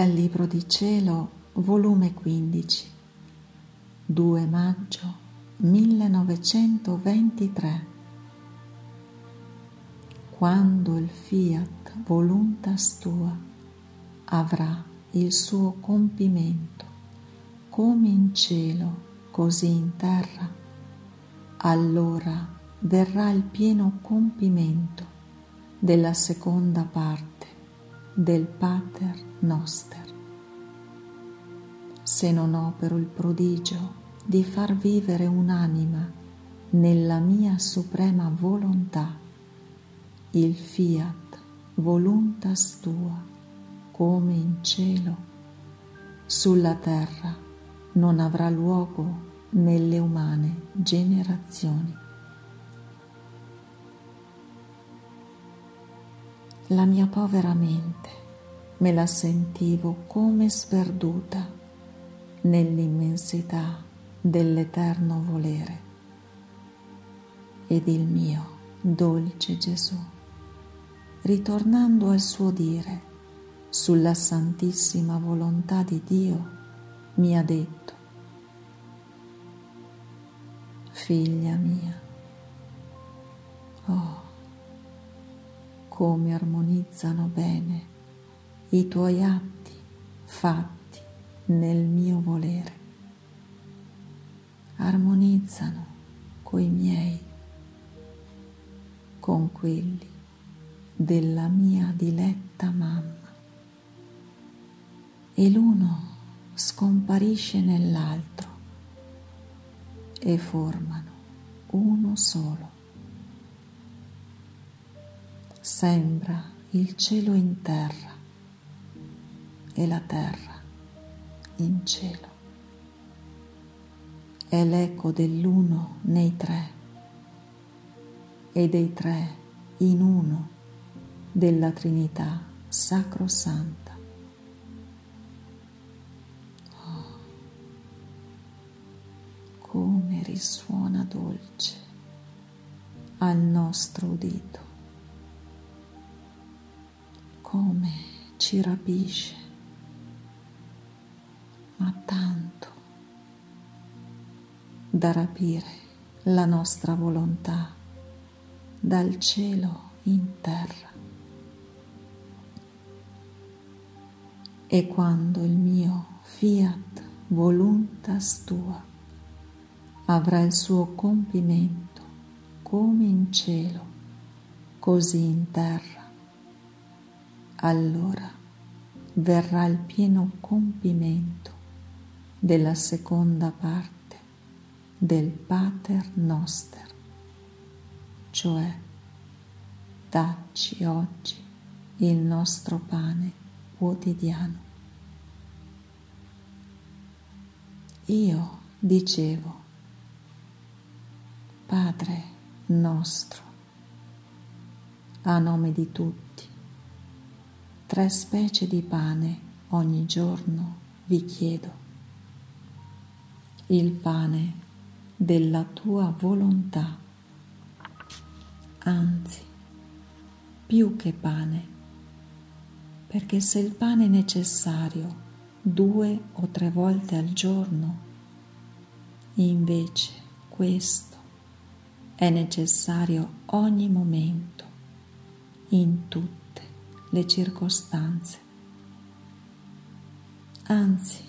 Dal libro di cielo, volume 15, 2 maggio 1923. Quando il fiat voluntas tua avrà il suo compimento, come in cielo, così in terra, allora verrà il pieno compimento della seconda parte del Pater Noster. Se non opero il prodigio di far vivere un'anima nella mia suprema volontà, il fiat voluntas tua, come in cielo, sulla terra non avrà luogo nelle umane generazioni. La mia povera mente me la sentivo come sperduta nell'immensità dell'eterno volere. Ed il mio dolce Gesù, ritornando al suo dire sulla santissima volontà di Dio, mi ha detto: figlia mia, oh, come armonizzano bene i tuoi atti fatti nel mio volere. Armonizzano coi miei, con quelli della mia diletta mamma, e l'uno scomparisce nell'altro e formano uno solo. Sembra il cielo in terra e la terra in cielo. È l'eco dell'uno nei tre e dei tre in uno della Trinità sacrosanta. Oh, come risuona dolce al nostro udito, come ci rapisce, ma tanto da rapire la nostra volontà dal cielo in terra. E quando il mio fiat voluntas tua avrà il suo compimento, come in cielo, così in terra, allora verrà il pieno compimento della seconda parte del Pater Noster, cioè: dacci oggi il nostro pane quotidiano. Io dicevo: Padre nostro, a nome di tutti, 3 specie di pane ogni giorno vi chiedo: il pane della tua volontà, anzi più che pane, perché se il pane è necessario 2 o 3 volte al giorno, invece questo è necessario ogni momento, in tutte le circostanze. Anzi,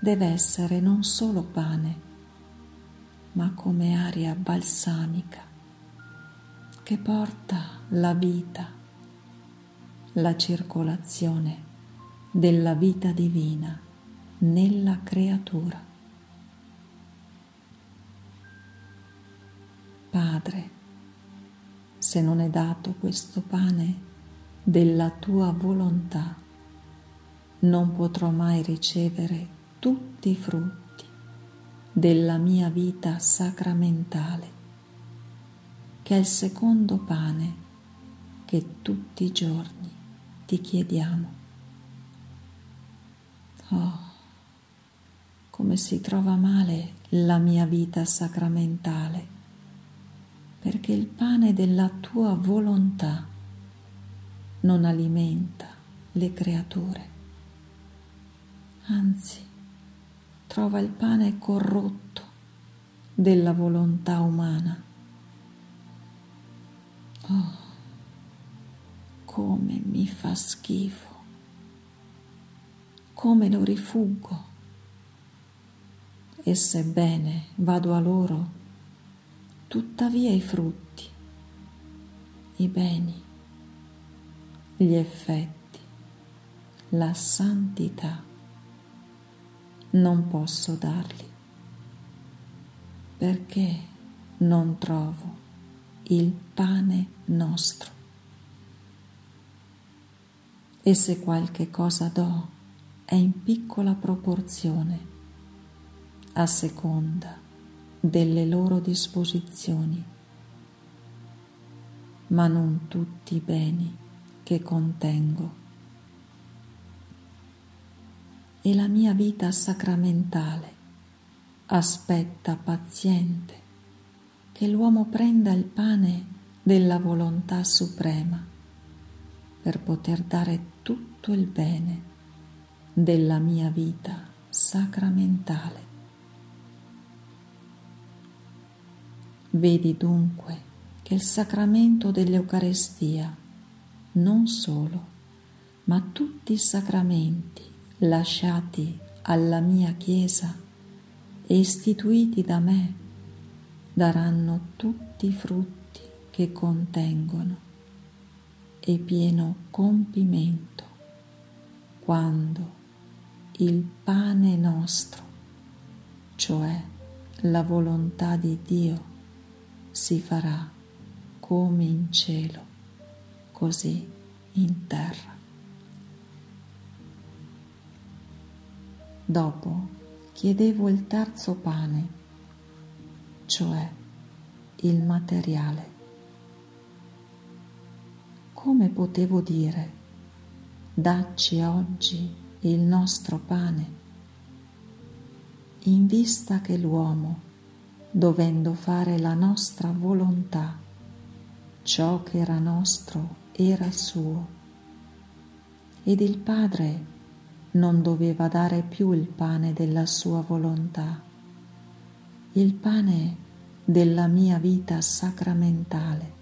deve essere non solo pane, ma come aria balsamica che porta la vita, la circolazione della vita divina nella creatura. Padre, se non è dato questo pane della tua volontà, non potrò mai ricevere tutti i frutti della mia vita sacramentale, che è il secondo pane che tutti i giorni ti chiediamo. Oh, come si trova male la mia vita sacramentale, perché il pane della tua volontà non alimenta le creature, anzi trova il pane corrotto della volontà umana. Oh, come mi fa schifo, come lo rifuggo, e sebbene vado a loro, tuttavia i frutti, i beni, gli effetti, la santità, non posso darli, perché non trovo il pane nostro. E se qualche cosa do, è in piccola proporzione, a seconda delle loro disposizioni, ma non tutti i beni che contengo. E la mia vita sacramentale aspetta paziente che l'uomo prenda il pane della volontà suprema per poter dare tutto il bene della mia vita sacramentale. Vedi dunque che il sacramento dell'Eucarestia, non solo, ma tutti i sacramenti lasciati alla mia Chiesa e istituiti da me, daranno tutti i frutti che contengono e pieno compimento quando il pane nostro, cioè la volontà di Dio, si farà come in cielo, così in terra. Dopo chiedevo il terzo pane, cioè il materiale. Come potevo dire: dacci oggi il nostro pane, in vista che l'uomo, dovendo fare la nostra volontà, ciò che era nostro era suo, ed il Padre non doveva dare più il pane della sua volontà, il pane della mia vita sacramentale,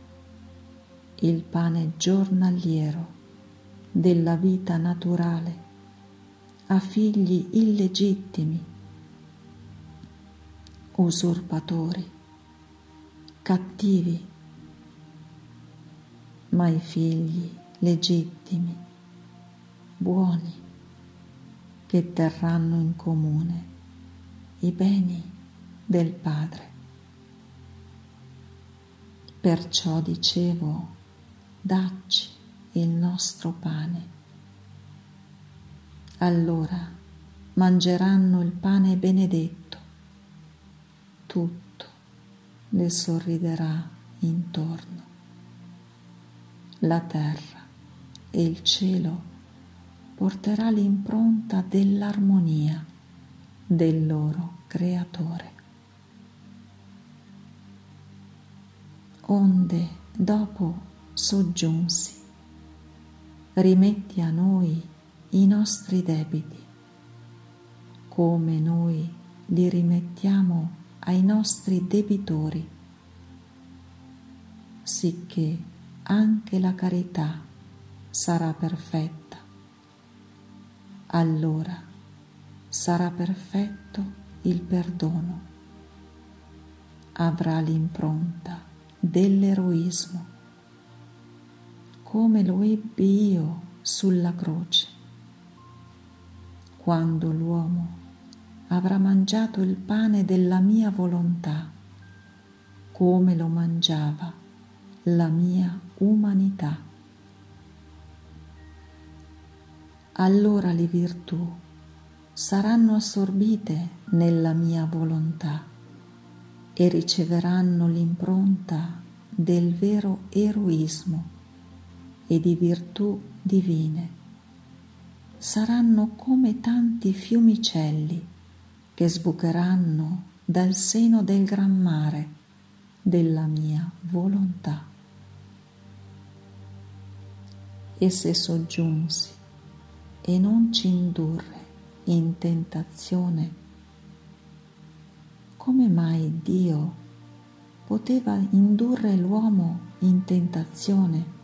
il pane giornaliero della vita naturale, a figli illegittimi, usurpatori, cattivi, ma i figli legittimi, buoni, che terranno in comune i beni del Padre. Perciò dicevo: dacci il nostro pane. Allora mangeranno il pane benedetto, tutto le sorriderà intorno, la terra e il cielo porterà l'impronta dell'armonia del loro creatore. Onde dopo soggiunsi: rimetti a noi i nostri debiti, come noi li rimettiamo ai nostri debitori, sicché anche la carità sarà perfetta. Allora sarà perfetto il perdono, avrà l'impronta dell'eroismo, come lo ebbi io sulla croce, quando l'uomo avrà mangiato il pane della mia volontà, come lo mangiava la mia umanità. Allora le virtù saranno assorbite nella mia volontà e riceveranno l'impronta del vero eroismo e di virtù divine. Saranno come tanti fiumicelli che sbucheranno dal seno del gran mare della mia volontà. E se soggiunsi: e non ci indurre in tentazione, come mai Dio poteva indurre l'uomo in tentazione?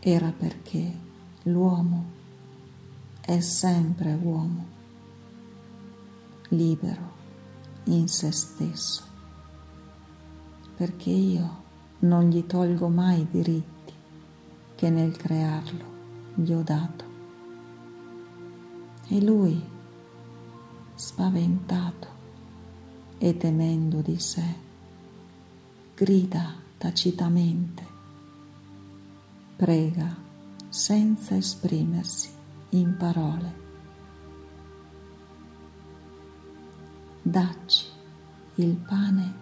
Era perché l'uomo è sempre uomo, libero in se stesso, perché io non gli tolgo mai i diritti che nel crearlo gli ho dato. E lui, spaventato e temendo di sé, grida tacitamente, prega senza esprimersi in parole. Dacci il pane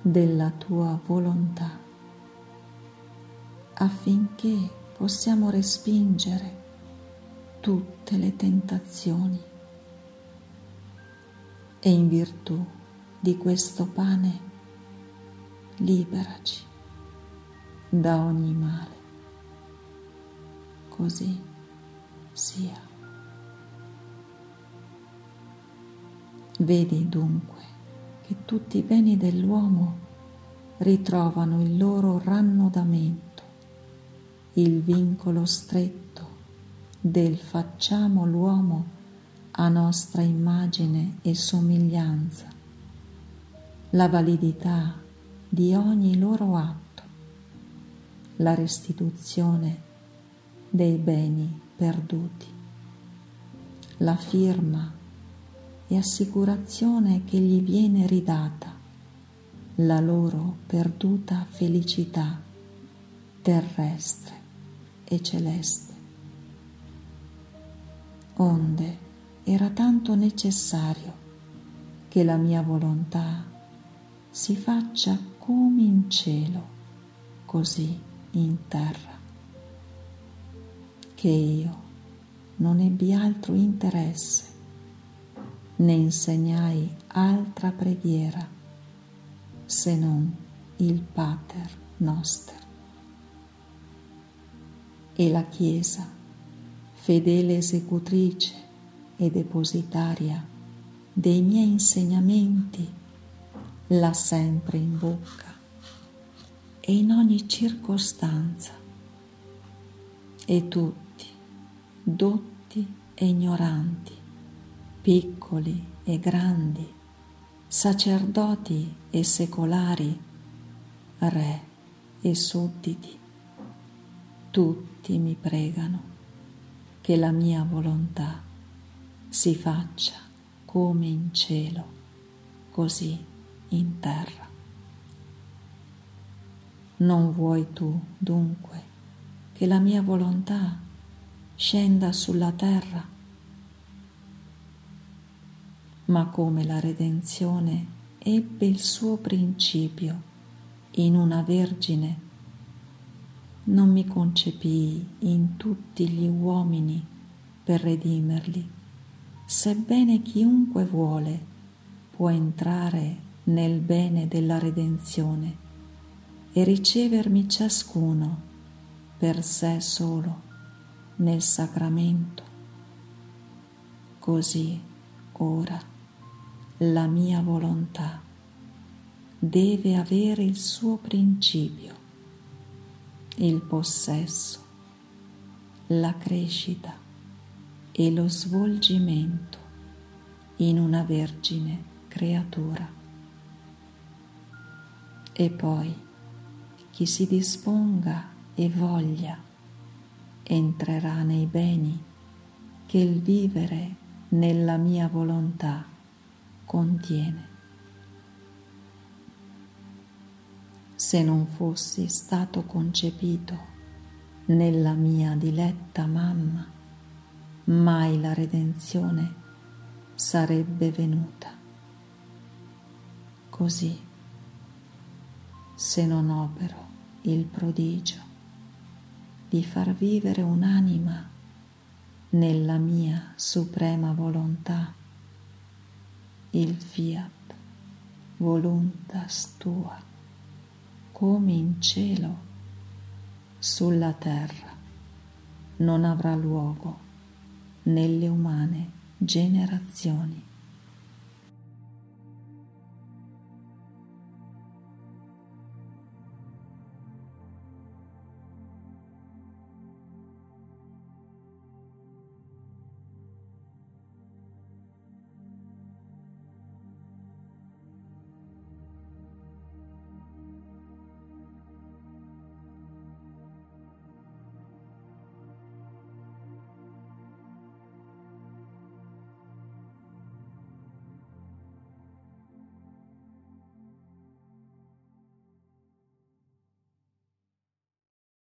della tua volontà, affinché possiamo respingere tutte le tentazioni, e in virtù di questo pane liberaci da ogni male. Così sia. Vedi dunque che tutti i beni dell'uomo ritrovano il loro rannodamento, il vincolo stretto del facciamo l'uomo a nostra immagine e somiglianza, la validità di ogni loro atto, la restituzione dei beni perduti, la firma e assicurazione che gli viene ridata la loro perduta felicità terrestre e celeste. Onde era tanto necessario che la mia volontà si faccia come in cielo, così in terra, che io non ebbi altro interesse, né insegnai altra preghiera se non il Pater Noster. E la Chiesa, fedele esecutrice e depositaria dei miei insegnamenti, l'ha sempre in bocca e in ogni circostanza, e tutti, dotti e ignoranti, piccoli e grandi, sacerdoti e secolari, re e sudditi, tutti mi pregano che la mia volontà si faccia come in cielo, così in terra. Non vuoi tu, dunque, che la mia volontà scenda sulla terra? Ma come la redenzione ebbe il suo principio in una vergine, non mi concepii in tutti gli uomini per redimerli, sebbene chiunque vuole può entrare nel bene della redenzione e ricevermi ciascuno per sé solo nel sacramento. Così ora la mia volontà deve avere il suo principio, il possesso, la crescita e lo svolgimento in una vergine creatura. E poi chi si disponga e voglia entrerà nei beni che il vivere nella mia volontà contiene. Se non fossi stato concepito nella mia diletta mamma, mai la redenzione sarebbe venuta. Così, se non opero il prodigio di far vivere un'anima nella mia suprema volontà, il fiat voluntas tua, come in cielo, sulla terra non avrà luogo nelle umane generazioni.